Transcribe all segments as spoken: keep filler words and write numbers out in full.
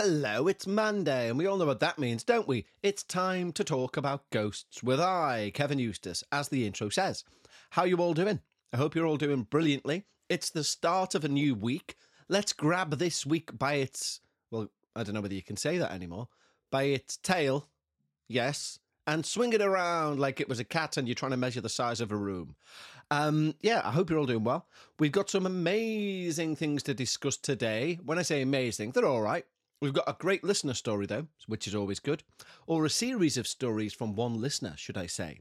Hello, it's Monday, and we all know what that means, don't we? It's time to talk about ghosts with I, Kevin Eustace, as the intro says. How you all doing? I hope you're all doing brilliantly. It's the start of a new week. Let's grab this week by its... well, I don't know whether you can say that anymore. By its tail, yes, and swing it around like it was a cat and you're trying to measure the size of a room. Um, yeah, I hope you're all doing well. We've got some amazing things to discuss today. When I say amazing, they're all right. We've got a great listener story, though, which is always good, or a series of stories from one listener, should I say.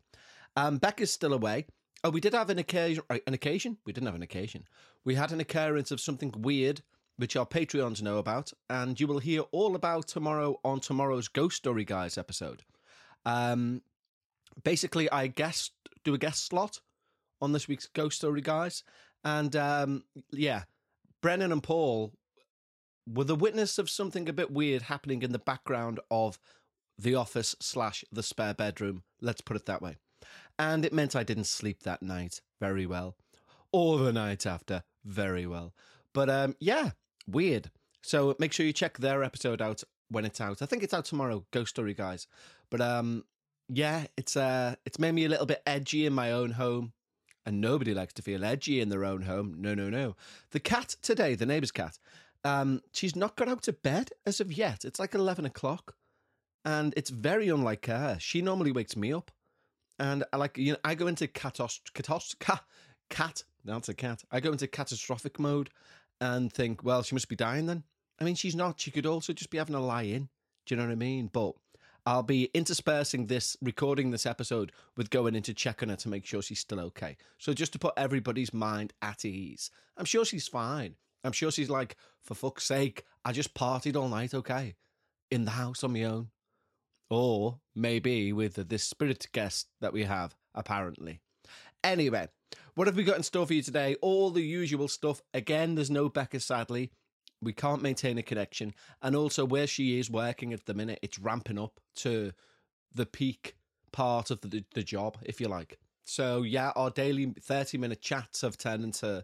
Um, Becca's still away. Oh, we did have an occasion, right, an occasion? We didn't have an occasion. We had an occurrence of something weird, which our Patreons know about, and you will hear all about tomorrow on tomorrow's Ghost Story Guys episode. Um, basically, I guest do a guest slot on this week's Ghost Story Guys, and um, yeah, Brennan and Paul were the witness of something a bit weird happening in the background of the office slash the spare bedroom. Let's put it that way. And it meant I didn't sleep that night very well, or the night after very well. But um, yeah, weird. So make sure you check their episode out when it's out. I think it's out tomorrow, Ghost Story Guys. But um, yeah, it's uh, it's made me a little bit edgy in my own home. And nobody likes to feel edgy in their own home. No, no, no. The cat today, the neighbour's cat, Um, she's not got out of bed as of yet. It's like eleven o'clock and it's very unlike her. She normally wakes me up and I like, you know, I go into catos, catos, cat, cat, that's a cat. I go into catastrophic mode and think, well, she must be dying then. I mean, she's not, she could also just be having a lie in. Do you know what I mean? But I'll be interspersing this, recording this episode with going in to check on her to make sure she's still okay. So just to put everybody's mind at ease, I'm sure she's fine. I'm sure she's like, for fuck's sake, I just partied all night, okay? In the house on my own. Or maybe with this spirit guest that we have, apparently. Anyway, what have we got in store for you today? All the usual stuff. Again, there's no Becca, sadly. We can't maintain a connection. And also where she is working at the minute, it's ramping up to the peak part of the, the job, if you like. So yeah, our daily thirty-minute chats have turned into...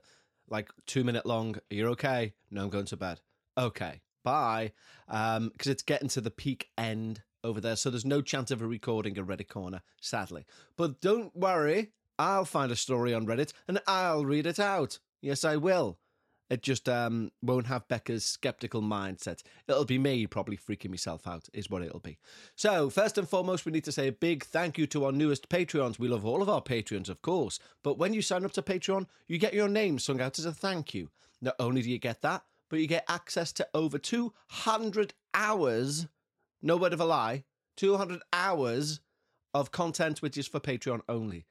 like two minute long, are you okay? No, I'm going to bed. Okay, bye. Um, because it's getting to the peak end over there, so there's no chance of a recording at Reddit Corner, sadly. But don't worry, I'll find a story on Reddit and I'll read it out. Yes, I will. It just um won't have Becca's skeptical mindset. It'll be me probably freaking myself out is what it'll be. So first and foremost, we need to say a big thank you to our newest Patreons. We love all of our Patreons, of course. But when you sign up to Patreon, you get your name sung out as a thank you. Not only do you get that, but you get access to over two hundred hours, no word of a lie, two hundred hours of content which is for Patreon only.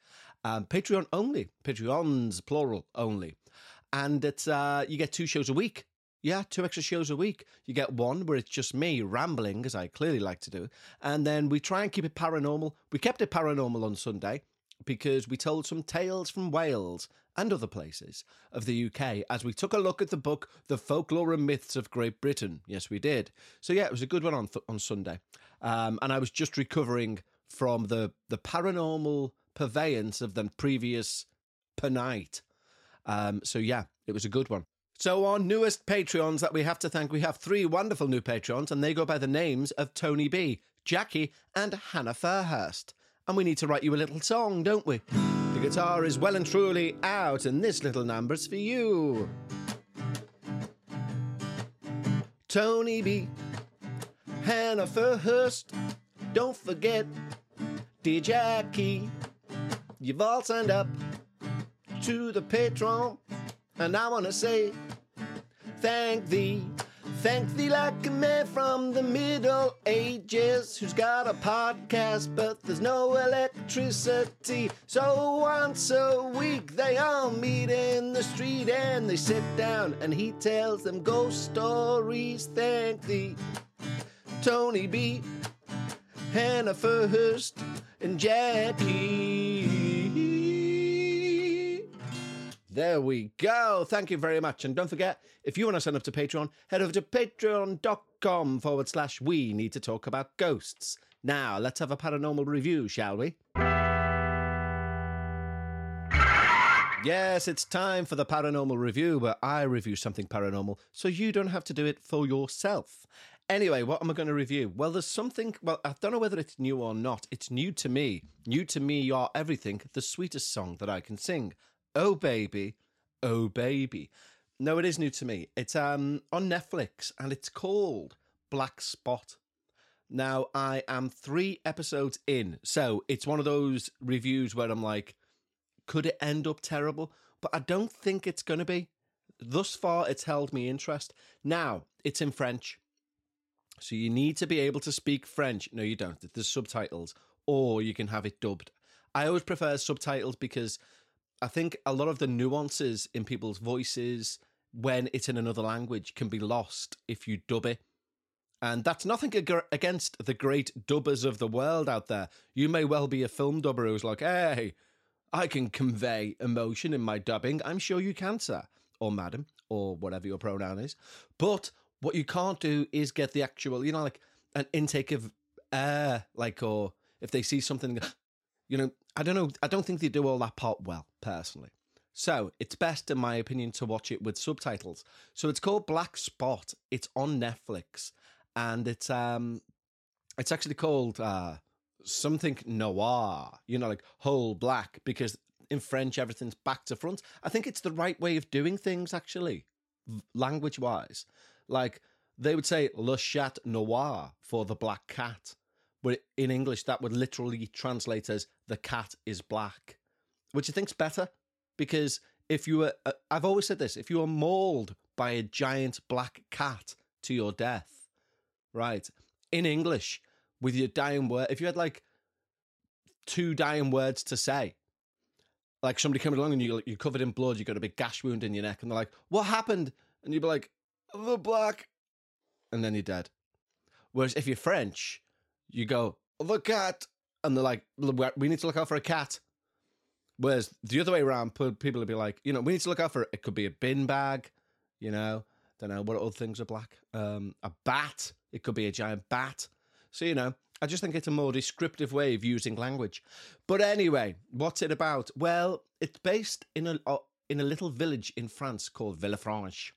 Um, Patreon only. Patreons, plural, only. And it's, uh, you get two shows a week. Yeah, two extra shows a week. You get one where it's just me rambling, as I clearly like to do. And then we try and keep it paranormal. We kept it paranormal on Sunday because we told some tales from Wales and other places of the U K as we took a look at the book, The Folklore and Myths of Great Britain. Yes, we did. So, yeah, it was a good one on th- on Sunday. Um, and I was just recovering from the, the paranormal purveyance of the previous night. Um, so, yeah, it was a good one. So our newest Patreons that we have to thank, we have three wonderful new Patreons, and they go by the names of Tony B, Jackie, and Hannah Fairhurst. And we need to write you a little song, don't we? The guitar is well and truly out, and this little number's for you. Tony B, Hannah Fairhurst, don't forget, dear Jackie, you've all signed up to the Patreon, and I want to say thank thee, thank thee like a man from the Middle Ages who's got a podcast, but there's no electricity. So once a week they all meet in the street and they sit down and he tells them ghost stories. Thank thee, Tony B, Hannah Fairhurst, and Jackie. There we go. Thank you very much. And don't forget, if you want to sign up to Patreon, head over to patreon.com forward slash we need to talk about ghosts. Now, let's have a paranormal review, shall we? Yes, it's time for the paranormal review where I review something paranormal so you don't have to do it for yourself. Anyway, what am I going to review? Well, there's something, well, I don't know whether it's new or not. It's new to me. New to me, you're everything, the sweetest song that I can sing. Oh, baby. Oh, baby. No, it is new to me. It's um on Netflix, and it's called Black Spot. Now, I am three episodes in, so it's one of those reviews where I'm like, could it end up terrible? But I don't think it's going to be. Thus far, it's held me interest. Now, it's in French. So you need to be able to speak French. No, you don't. There's subtitles. Or you can have it dubbed. I always prefer subtitles because I think a lot of the nuances in people's voices when it's in another language can be lost if you dub it. And that's nothing ag- against the great dubbers of the world out there. You may well be a film dubber who's like, hey, I can convey emotion in my dubbing. I'm sure you can, sir. Or madam, or whatever your pronoun is. But what you can't do is get the actual, you know, like an intake of air, like, or if they see something, you know, I don't know. I don't think they do all that part well, personally. So it's best, in my opinion, to watch it with subtitles. So it's called Black Spot. It's on Netflix. And it's um, it's actually called uh, something noir, you know, like whole black, because in French, everything's back to front. I think it's the right way of doing things, actually, language-wise. Like, they would say le chat noir for the black cat, but in English, that would literally translate as the cat is black, which I think's better, because if you were, uh, I've always said this, if you were mauled by a giant black cat to your death, right, in English, with your dying word, if you had, like, two dying words to say, like somebody coming along and you're covered in blood, you've got a big gash wound in your neck, and they're like, what happened? And you'd be like, the black. And then you're dead. Whereas if you're French, you go, the cat. And they're like, we need to look out for a cat. Whereas the other way around, people would be like, you know, we need to look out for, it could be a bin bag, you know, don't know, what other things are black? Um, a bat. It could be a giant bat. So, you know, I just think it's a more descriptive way of using language. But anyway, what's it about? Well, it's based in a in a little village in France called Villefranche,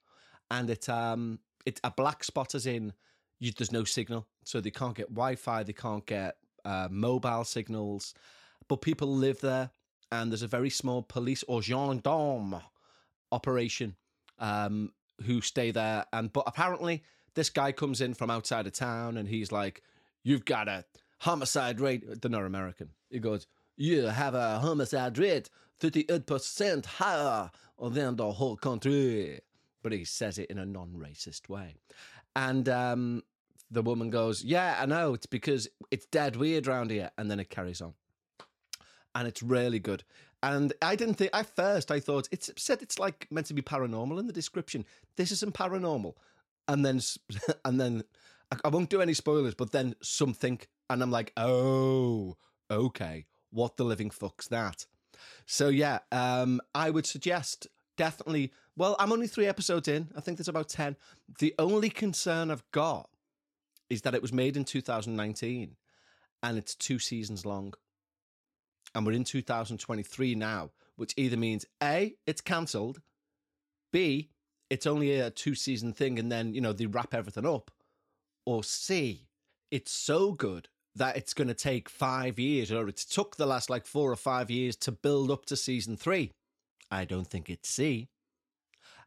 and it um it's a black spot, as in you, there's no signal, so they can't get Wi-Fi, they can't get uh, mobile signals, but people live there, and there's a very small police or gendarme operation um who stay there, and but apparently this guy comes in from outside of town, and he's like, you've got a homicide rate. They're not American. He goes, you have a homicide rate thirty-eight percent higher than the whole country. But he says it in a non-racist way. And um, the woman goes, yeah, I know. It's because it's dead weird around here. And then it carries on. And it's really good. And I didn't think, at first I thought, it said it's like meant to be paranormal in the description. This isn't paranormal. And then, and then... I won't do any spoilers, but then something, and I'm like, oh, okay, what the living fuck's that? So yeah, um, I would suggest definitely, well, I'm only three episodes in, I think there's about ten. The only concern I've got is that it was made in two thousand nineteen, and it's two seasons long. And we're in two thousand twenty-three now, which either means A, it's cancelled, B, it's only a two-season thing, and then, you know, they wrap everything up. Or C, it's so good that it's going to take five years, or it took the last like four or five years to build up to season three. I don't think it's C.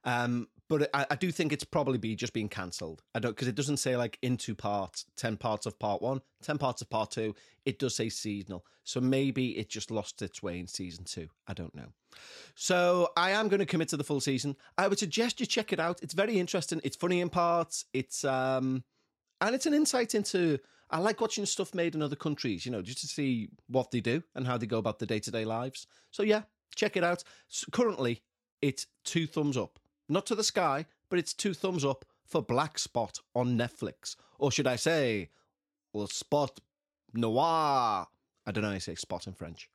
Um, but I, I do think it's probably be just being cancelled. I don't, because it doesn't say like in two parts, ten parts of part one, ten parts of part two. It does say seasonal. So maybe it just lost its way in season two. I don't know. So I am going to commit to the full season. I would suggest you check it out. It's very interesting. It's funny in parts. It's... um. And it's an insight into, I like watching stuff made in other countries, you know, just to see what they do and how they go about their day-to-day lives. So yeah, check it out. Currently, it's two thumbs up. Not to the sky, but it's two thumbs up for Black Spot on Netflix. Or should I say, well, Spot Noir. I don't know how you say spot in French.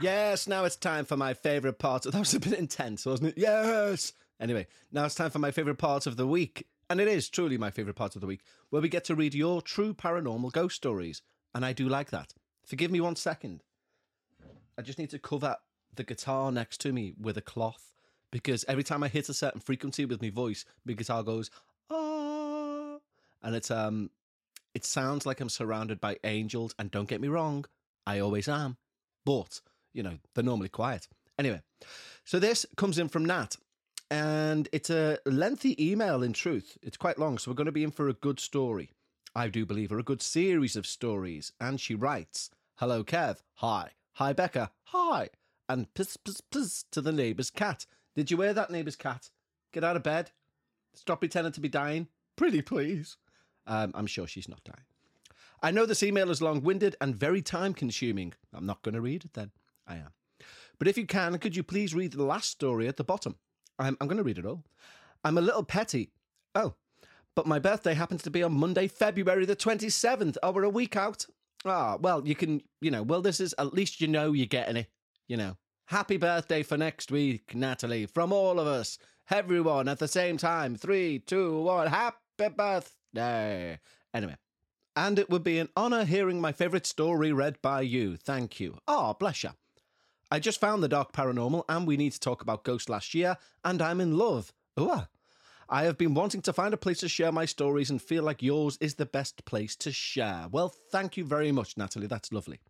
Yes, now it's time for my favourite part. That was a bit intense, wasn't it? Yes! Anyway, now it's time for my favourite part of the week, and it is truly my favourite part of the week, where we get to read your true paranormal ghost stories, and I do like that. Forgive me one second. I just need to cover the guitar next to me with a cloth because every time I hit a certain frequency with my voice, my guitar goes, ah, and it's, um, it sounds like I'm surrounded by angels, and don't get me wrong, I always am, but, you know, they're normally quiet. Anyway, so this comes in from Nat, and it's a lengthy email in truth. It's quite long, so we're going to be in for a good story. I do believe are a good series of stories, and she writes, hello, Kev, hi, hi, Becca, hi, and piss, piss, piss to the neighbour's cat. Did you hear that, neighbour's cat? Get out of bed. Stop pretending to be dying. Pretty please. Um, I'm sure she's not dying. I know this email is long-winded and very time-consuming. I'm not going to read it then. I am. But if you can, could you please read the last story at the bottom? I'm, I'm going to read it all. I'm a little petty. Oh, but my birthday happens to be on Monday, February the twenty-seventh. Oh, we're a week out. Ah, well, you can, you know, well, this is, at least you know you're getting it, you know. Happy birthday for next week, Natalie, from all of us. Everyone at the same time. Three, two, one, happy birthday. Anyway. And it would be an honour hearing my favourite story read by you. Thank you. Ah, oh, bless you. I just found The Dark Paranormal and We Need to Talk About Ghosts last year, and I'm in love. Ooh. I have been wanting to find a place to share my stories and feel like yours is the best place to share. Well, thank you very much, Natalie. That's lovely.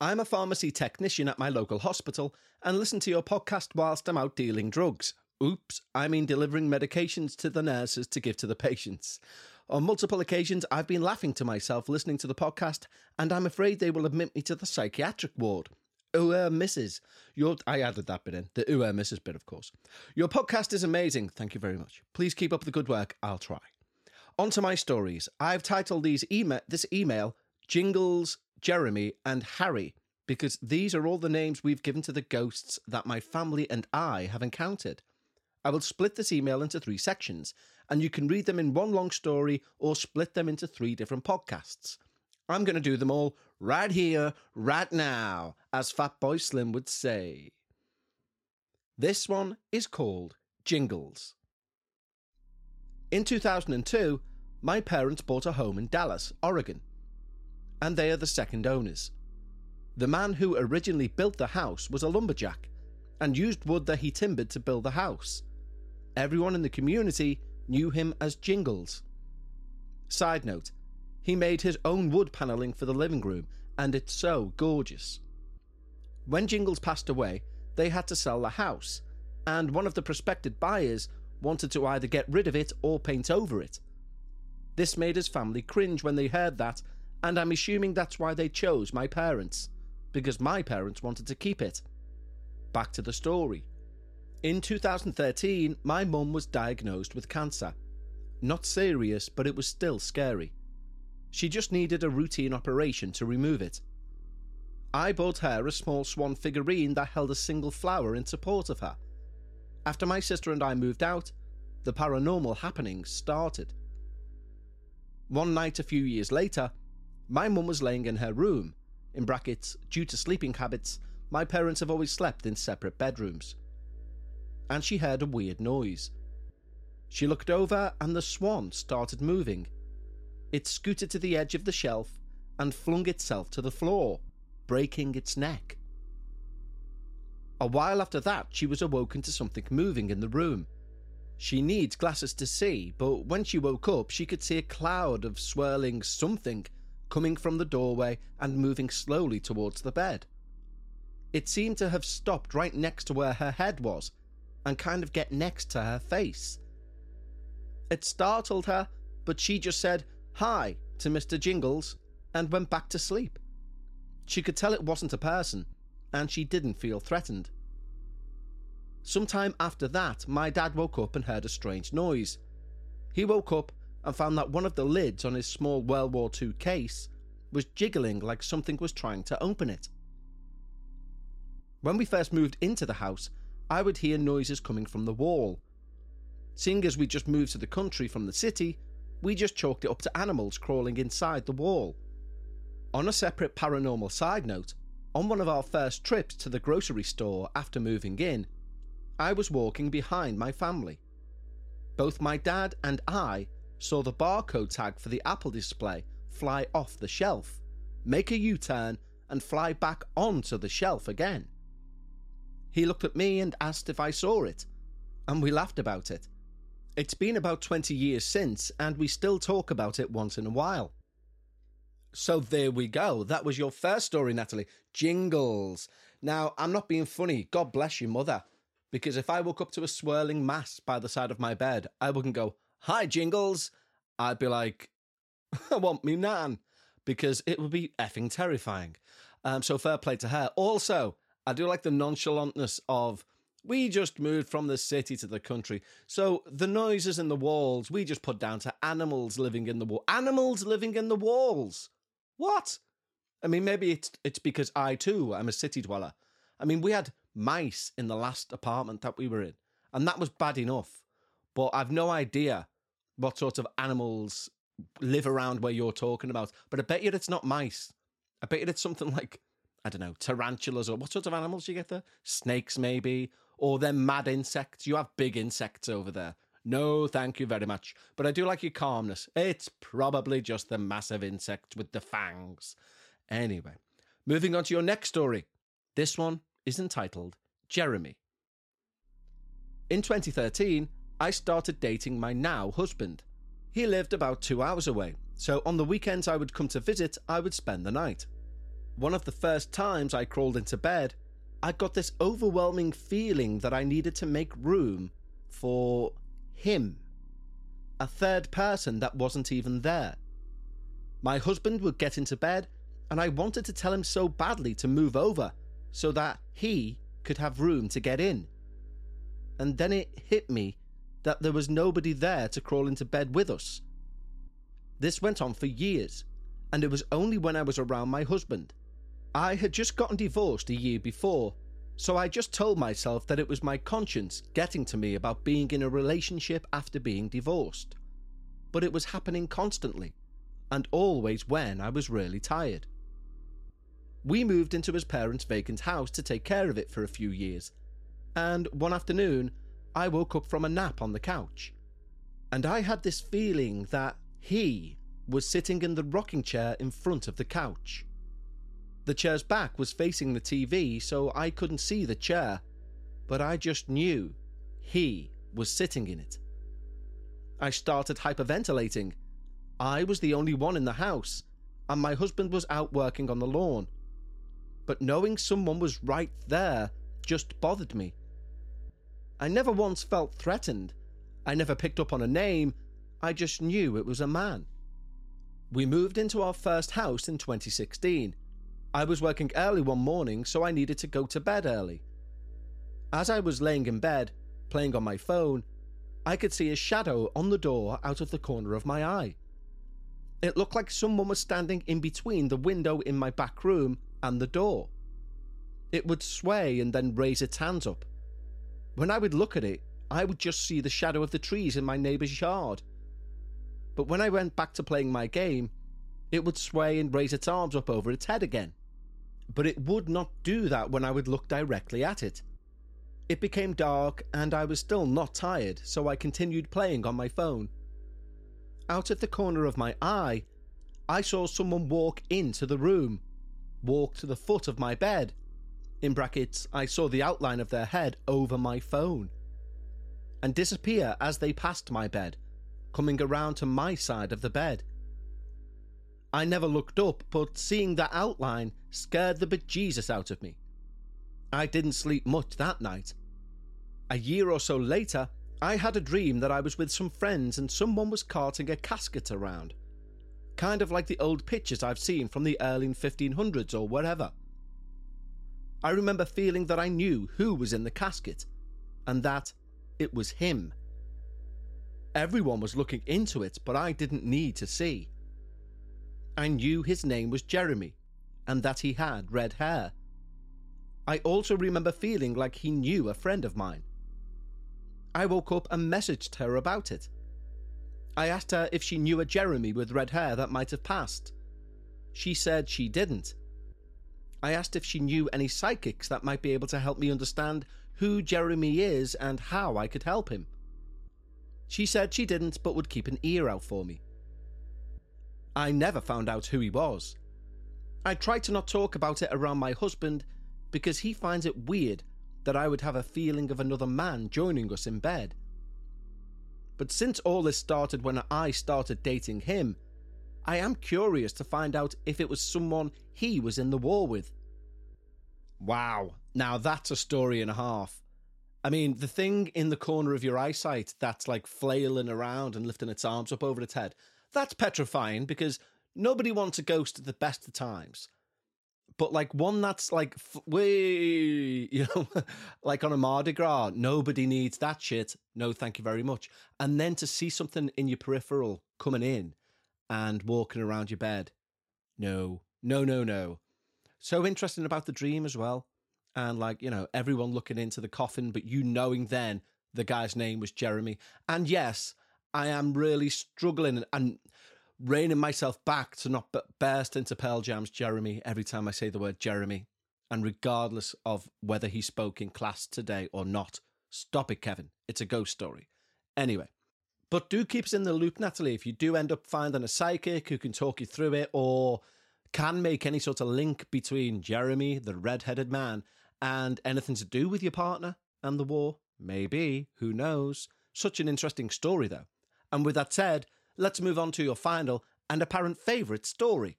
I'm a pharmacy technician at my local hospital and listen to your podcast whilst I'm out dealing drugs. Oops, I mean delivering medications to the nurses to give to the patients. On multiple occasions, I've been laughing to myself listening to the podcast, and I'm afraid they will admit me to the psychiatric ward. Ooh, uh, missus. Your, I added that bit in. The ooh, uh, missus bit, of course. Your podcast is amazing. Thank you very much. Please keep up the good work. I'll try. On to my stories. I've titled these email, this email Jingles, Jeremy, and Harry, because these are all the names we've given to the ghosts that my family and I have encountered. I will split this email into three sections, and you can read them in one long story or split them into three different podcasts. I'm going to do them all right here, right now, as Fatboy Slim would say. This one is called Jingles. In two thousand two, my parents bought a home in Dallas, Oregon, and they are the second owners. The man who originally built the house was a lumberjack and used wood that he timbered to build the house. Everyone in the community knew him as Jingles. Side note, he made his own wood panelling for the living room, and it's so gorgeous. When Jingles passed away, they had to sell the house, and one of the prospective buyers wanted to either get rid of it or paint over it. This made his family cringe when they heard that, and I'm assuming that's why they chose my parents, because my parents wanted to keep it. Back to the story. In two thousand thirteen, my mum was diagnosed with cancer. Not serious, but it was still scary. She just needed a routine operation to remove it. I bought her a small swan figurine that held a single flower in support of her. After my sister and I moved out, the paranormal happenings started. One night a few years later, my mum was laying in her room. In brackets, due to sleeping habits, my parents have always slept in separate bedrooms. And she heard a weird noise. She looked over and the swan started moving. It scooted to the edge of the shelf and flung itself to the floor, breaking its neck. A while after that, she was awoken to something moving in the room. She needs glasses to see, but when she woke up, she could see a cloud of swirling something coming from the doorway and moving slowly towards the bed. It seemed to have stopped right next to where her head was and kind of get next to her face. It startled her, but she just said, hi to Mister Jingles and went back to sleep. She could tell it wasn't a person and she didn't feel threatened. Sometime after that, my dad woke up and heard a strange noise. He woke up and found that one of the lids on his small World War Two case was jiggling like something was trying to open it. When we first moved into the house, I would hear noises coming from the wall. Seeing as we just moved to the country from the city, we just chalked it up to animals crawling inside the wall. On a separate paranormal side note, on one of our first trips to the grocery store after moving in, I was walking behind my family. Both my dad and I saw the barcode tag for the Apple display fly off the shelf, make a U-turn and fly back onto the shelf again. He looked at me and asked if I saw it, and we laughed about it. It's been about twenty years since, and we still talk about it once in a while. So there we go. That was your first story, Natalie. Jingles. Now, I'm not being funny. God bless your mother. Because if I woke up to a swirling mass by the side of my bed, I wouldn't go, "Hi, Jingles." I'd be like, "I want me nan." Because it would be effing terrifying. Um, so fair play to her. Also, I do like the nonchalantness of, we just moved from the city to the country. So the noises in the walls, we just put down to animals living in the wall. Animals living in the walls? What? I mean, maybe it's, it's because I, too, am a city dweller. I mean, we had mice in the last apartment that we were in, and that was bad enough. But I've no idea what sort of animals live around where you're talking about. But I bet you it's not mice. I bet you it's something like, I don't know, tarantulas, or what sort of animals do you get there? Snakes, maybe. Or they're mad insects. You have big insects over there. No, thank you very much. But I do like your calmness. It's probably just the massive insect with the fangs. Anyway, moving on to your next story. This one is entitled Jeremy. In twenty thirteen, I started dating my now husband. He lived about two hours away, so on the weekends I would come to visit, I would spend the night. One of the first times I crawled into bed, I got this overwhelming feeling that I needed to make room for him. A third person that wasn't even there. My husband would get into bed, and I wanted to tell him so badly to move over so that he could have room to get in. And then it hit me that there was nobody there to crawl into bed with us. This went on for years, and it was only when I was around my husband. I had just gotten divorced a year before, so I just told myself that it was my conscience getting to me about being in a relationship after being divorced. But it was happening constantly, and always when I was really tired. We moved into his parents' vacant house to take care of it for a few years, and one afternoon, I woke up from a nap on the couch, and I had this feeling that he was sitting in the rocking chair in front of the couch. The chair's back was facing the T V, so I couldn't see the chair, but I just knew he was sitting in it. I started hyperventilating. I was the only one in the house, and my husband was out working on the lawn. But knowing someone was right there just bothered me. I never once felt threatened. I never picked up on a name. I just knew it was a man. We moved into our first house in twenty sixteen. I was working early one morning, so I needed to go to bed early. As I was laying in bed, playing on my phone, I could see a shadow on the door out of the corner of my eye. It looked like someone was standing in between the window in my back room and the door. It would sway and then raise its hands up. When I would look at it, I would just see the shadow of the trees in my neighbour's yard. But when I went back to playing my game, it would sway and raise its arms up over its head again. But it would not do that when I would look directly at it. It became dark, and I was still not tired, so I continued playing on my phone. Out of the corner of my eye, I saw someone walk into the room, walk to the foot of my bed. In brackets, I saw the outline of their head over my phone, and disappear as they passed my bed, coming around to my side of the bed. I never looked up, but seeing that outline scared the bejesus out of me. I didn't sleep much that night. A year or so later, I had a dream that I was with some friends and someone was carting a casket around, kind of like the old pictures I've seen from the early fifteen hundreds or wherever. I remember feeling that I knew who was in the casket, and that it was him. Everyone was looking into it, but I didn't need to see. I knew his name was Jeremy, and that he had red hair. I also remember feeling like he knew a friend of mine. I woke up and messaged her about it. I asked her if she knew a Jeremy with red hair that might have passed. She said she didn't. I asked if she knew any psychics that might be able to help me understand who Jeremy is and how I could help him. She said she didn't, but would keep an ear out for me. I never found out who he was. I tried to not talk about it around my husband because he finds it weird that I would have a feeling of another man joining us in bed. But since all this started when I started dating him, I am curious to find out if it was someone he was in the war with. Wow, now that's a story and a half. I mean, the thing in the corner of your eyesight that's like flailing around and lifting its arms up over its head, that's petrifying because nobody wants a ghost at the best of times. But like one that's like, way, you know, like on a Mardi Gras, nobody needs that shit. No, thank you very much. And then to see something in your peripheral coming in and walking around your bed. No, no, no, no. So interesting about the dream as well. And like, you know, everyone looking into the coffin, but you knowing then the guy's name was Jeremy. And yes, I am really struggling and reining myself back to not burst into Pearl Jam's Jeremy every time I say the word Jeremy. And regardless of whether he spoke in class today or not, stop it, Kevin. It's a ghost story. Anyway, but do keep us in the loop, Natalie, if you do end up finding a psychic who can talk you through it or can make any sort of link between Jeremy, the red-headed man, and anything to do with your partner and the war. Maybe, who knows? Such an interesting story, though. And with that said, let's move on to your final and apparent favourite story.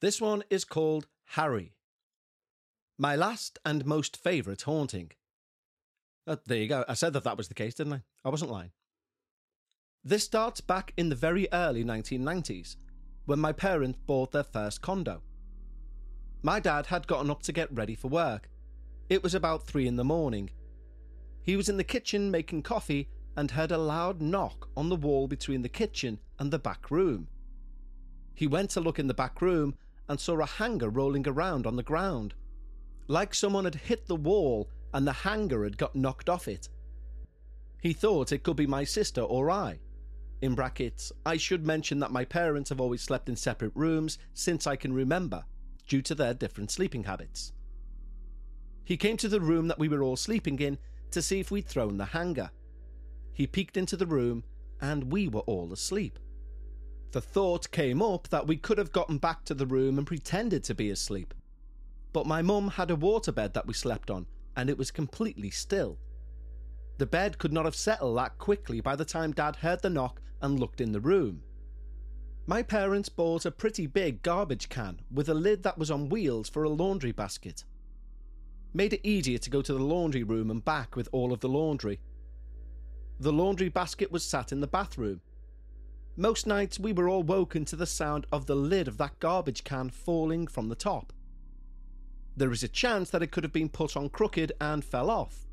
This one is called Harry. My last and most favourite haunting. Oh, there you go. I said that that was the case, didn't I? I wasn't lying. This starts back in the very early nineteen nineties, when my parents bought their first condo. My dad had gotten up to get ready for work. It was about three in the morning. He was in the kitchen making coffee and heard a loud knock on the wall between the kitchen and the back room. He went to look in the back room and saw a hanger rolling around on the ground, like someone had hit the wall and the hanger had got knocked off it. He thought it could be my sister or I. In brackets, I should mention that my parents have always slept in separate rooms since I can remember, due to their different sleeping habits. He came to the room that we were all sleeping in to see if we'd thrown the hanger. He peeked into the room and we were all asleep. The thought came up that we could have gotten back to the room and pretended to be asleep. But my mum had a waterbed that we slept on and it was completely still. The bed could not have settled that quickly by the time Dad heard the knock and looked in the room. My parents bought a pretty big garbage can with a lid that was on wheels for a laundry basket. Made it easier to go to the laundry room and back with all of the laundry. The laundry basket was sat in the bathroom. Most nights we were all woken to the sound of the lid of that garbage can falling from the top. There is a chance that it could have been put on crooked and fell off,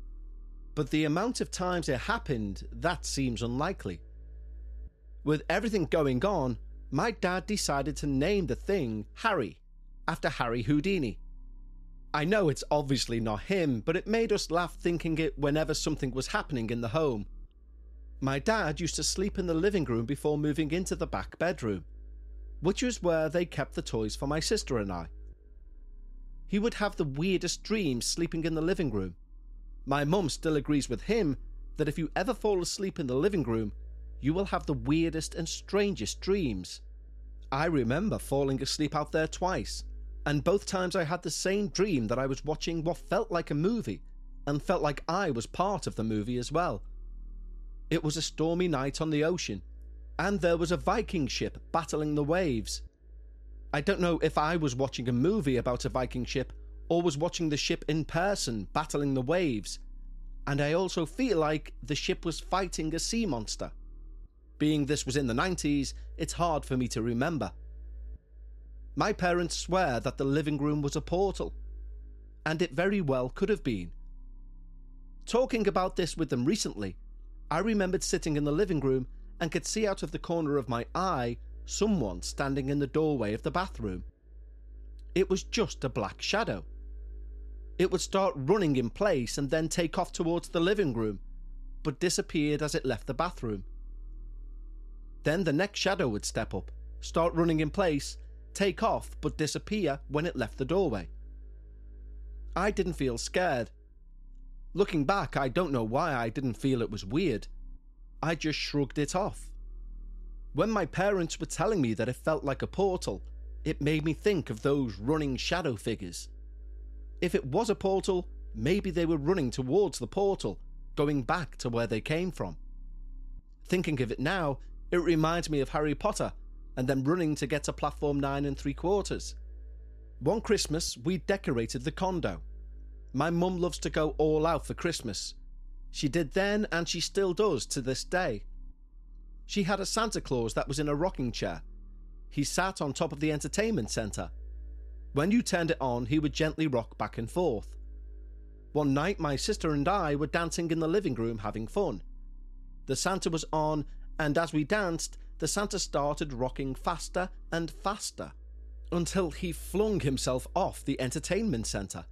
but the amount of times it happened, that seems unlikely. With everything going on, my dad decided to name the thing Harry, after Harry Houdini. I know it's obviously not him, but it made us laugh thinking it whenever something was happening in the home. My dad used to sleep in the living room before moving into the back bedroom, which was where they kept the toys for my sister and I. He would have the weirdest dreams sleeping in the living room. My mum still agrees with him that if you ever fall asleep in the living room, you will have the weirdest and strangest dreams. I remember falling asleep out there twice, and both times I had the same dream that I was watching what felt like a movie, and felt like I was part of the movie as well. It was a stormy night on the ocean, and there was a Viking ship battling the waves. I don't know if I was watching a movie about a Viking ship or was watching the ship in person battling the waves, and I also feel like the ship was fighting a sea monster. Being this was in the nineties, it's hard for me to remember. My parents swear that the living room was a portal, and it very well could have been. Talking about this with them recently, I remembered sitting in the living room and could see out of the corner of my eye someone standing in the doorway of the bathroom. It was just a black shadow. It would start running in place and then take off towards the living room, but disappeared as it left the bathroom. Then the next shadow would step up, start running in place, take off but disappear when it left the doorway. I didn't feel scared. Looking back, I don't know why I didn't feel it was weird. I just shrugged it off. When my parents were telling me that it felt like a portal, it made me think of those running shadow figures. If it was a portal, Maybe they were running towards the portal, going back to where they came from. Thinking of it now, it reminds me of Harry Potter and them running to get to platform nine and three quarters. One Christmas, we decorated the condo. My mum loves to go all out for Christmas. She did then, and she still does to this day. She had a Santa Claus that was in a rocking chair. He sat on top of the entertainment centre. When you turned it on, he would gently rock back and forth. One night, my sister and I were dancing in the living room having fun. The Santa was on, and as we danced, the Santa started rocking faster and faster, until he flung himself off the entertainment centre.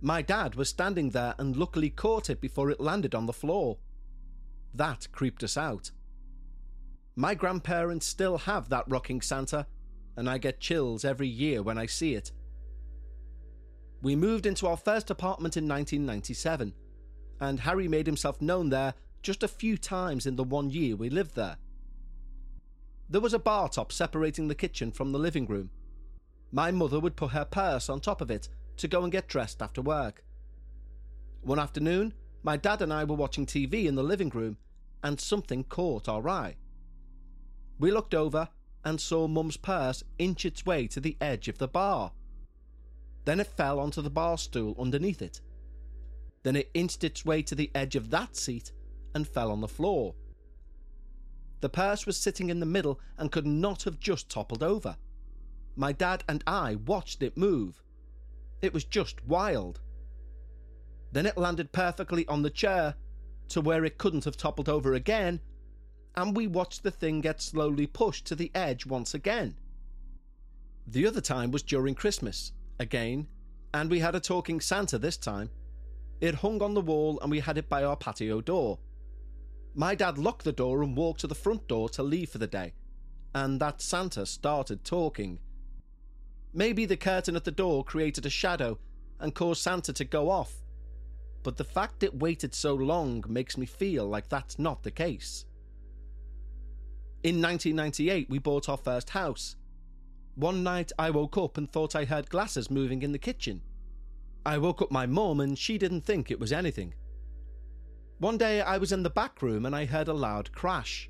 My dad was standing there and luckily caught it before it landed on the floor. That creeped us out. My grandparents still have that rocking Santa, and I get chills every year when I see it. We moved into our first apartment in nineteen ninety-seven, and Harry made himself known there just a few times in the one year we lived there. There was a bar top separating the kitchen from the living room. My mother would put her purse on top of it to go and get dressed after work. One afternoon, my dad and I were watching T V in the living room, and something caught our eye. We looked over and saw Mum's purse inch its way to the edge of the bar. Then it fell onto the bar stool underneath it. Then it inched its way to the edge of that seat and fell on the floor. The purse was sitting in the middle and could not have just toppled over. My dad and I watched it move. It was just wild. Then it landed perfectly on the chair, to where it couldn't have toppled over again, and we watched the thing get slowly pushed to the edge once again. The other time was during Christmas, again, and we had a talking Santa this time. It hung on the wall and we had it by our patio door. My dad locked the door and walked to the front door to leave for the day, and that Santa started talking. Maybe the curtain at the door created a shadow and caused Santa to go off, but the fact it waited so long makes me feel like that's not the case. In nineteen ninety-eight, we bought our first house. One night, I woke up and thought I heard glasses moving in the kitchen. I woke up my mum and she didn't think it was anything. One day, I was in the back room and I heard a loud crash.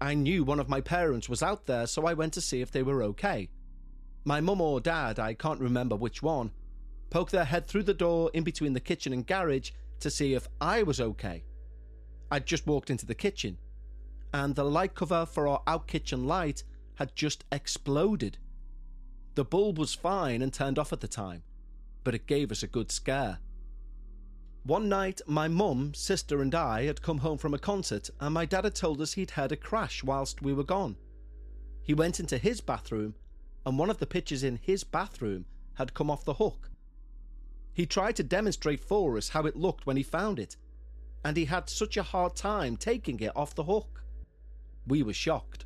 I knew one of my parents was out there, so I went to see if they were okay. My mum or dad, I can't remember which one, poked their head through the door in between the kitchen and garage to see if I was okay. I'd just walked into the kitchen, and the light cover for our out kitchen light had just exploded. The bulb was fine and turned off at the time, but it gave us a good scare. One night, my mum, sister and I had come home from a concert, and my dad had told us he'd heard a crash whilst we were gone. He went into his bathroom, and one of the pictures in his bathroom had come off the hook. He tried to demonstrate for us how it looked when he found it, and he had such a hard time taking it off the hook. We were shocked.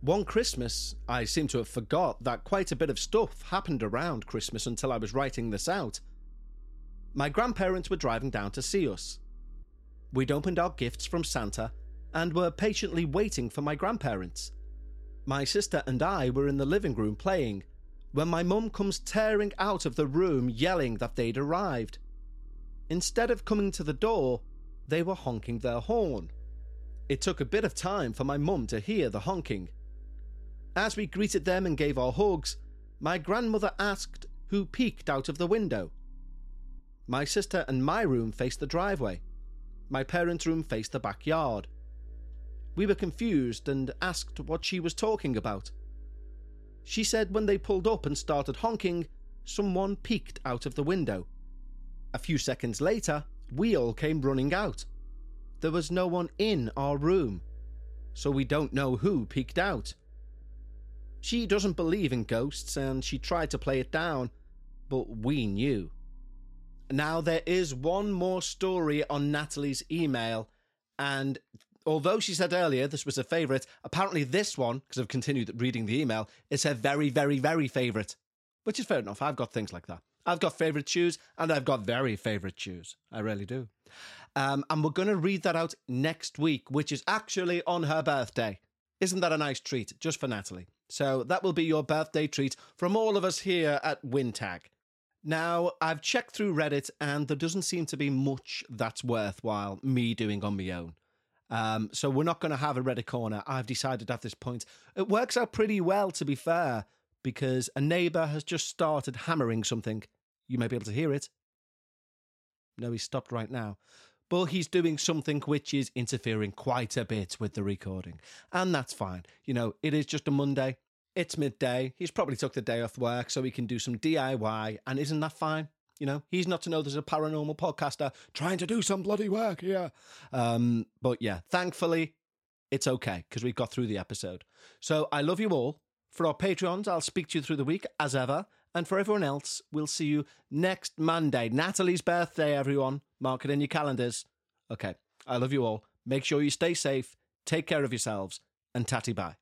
One Christmas, I seem to have forgot that quite a bit of stuff happened around Christmas until I was writing this out. My grandparents were driving down to see us. We'd opened our gifts from Santa and were patiently waiting for my grandparents. My sister and I were in the living room playing, when my mum comes tearing out of the room yelling that they'd arrived. Instead of coming to the door, they were honking their horn. It took a bit of time for my mum to hear the honking. As we greeted them and gave our hugs, my grandmother asked who peeked out of the window. My sister and my room faced the driveway. My parents' room faced the backyard. We were confused and asked what she was talking about. She said when they pulled up and started honking, someone peeked out of the window. A few seconds later, we all came running out. There was no one in our room, so we don't know who peeked out. She doesn't believe in ghosts and she tried to play it down, but we knew. Now, there is one more story on Natalie's email, and although she said earlier this was her favourite, apparently this one, because I've continued reading the email, is her very, very, very favourite, which is fair enough. I've got things like that. I've got favourite shoes, and I've got very favourite shoes. I really do. Um, and we're going to read that out next week, which is actually on her birthday. Isn't that a nice treat, just for Natalie? So that will be your birthday treat from all of us here at WinTag. Now, I've checked through Reddit, and there doesn't seem to be much that's worthwhile me doing on my own. Um, so we're not going to have a Reddit corner. I've decided at this point. It works out pretty well, to be fair, because a neighbour has just started hammering something. You may be able to hear it. No, he's stopped right now. But he's doing something which is interfering quite a bit with the recording. And that's fine. You know, it is just a Monday. It's midday. He's probably took the day off work so he can do some D I Y. And isn't that fine? You know, he's not to know there's a paranormal podcaster trying to do some bloody work here. Um, but yeah, thankfully, it's okay because we've got through the episode. So I love you all. For our Patreons, I'll speak to you through the week as ever. And for everyone else, we'll see you next Monday. Natalie's birthday, everyone. Mark it in your calendars. Okay, I love you all. Make sure you stay safe, take care of yourselves, and tatty bye.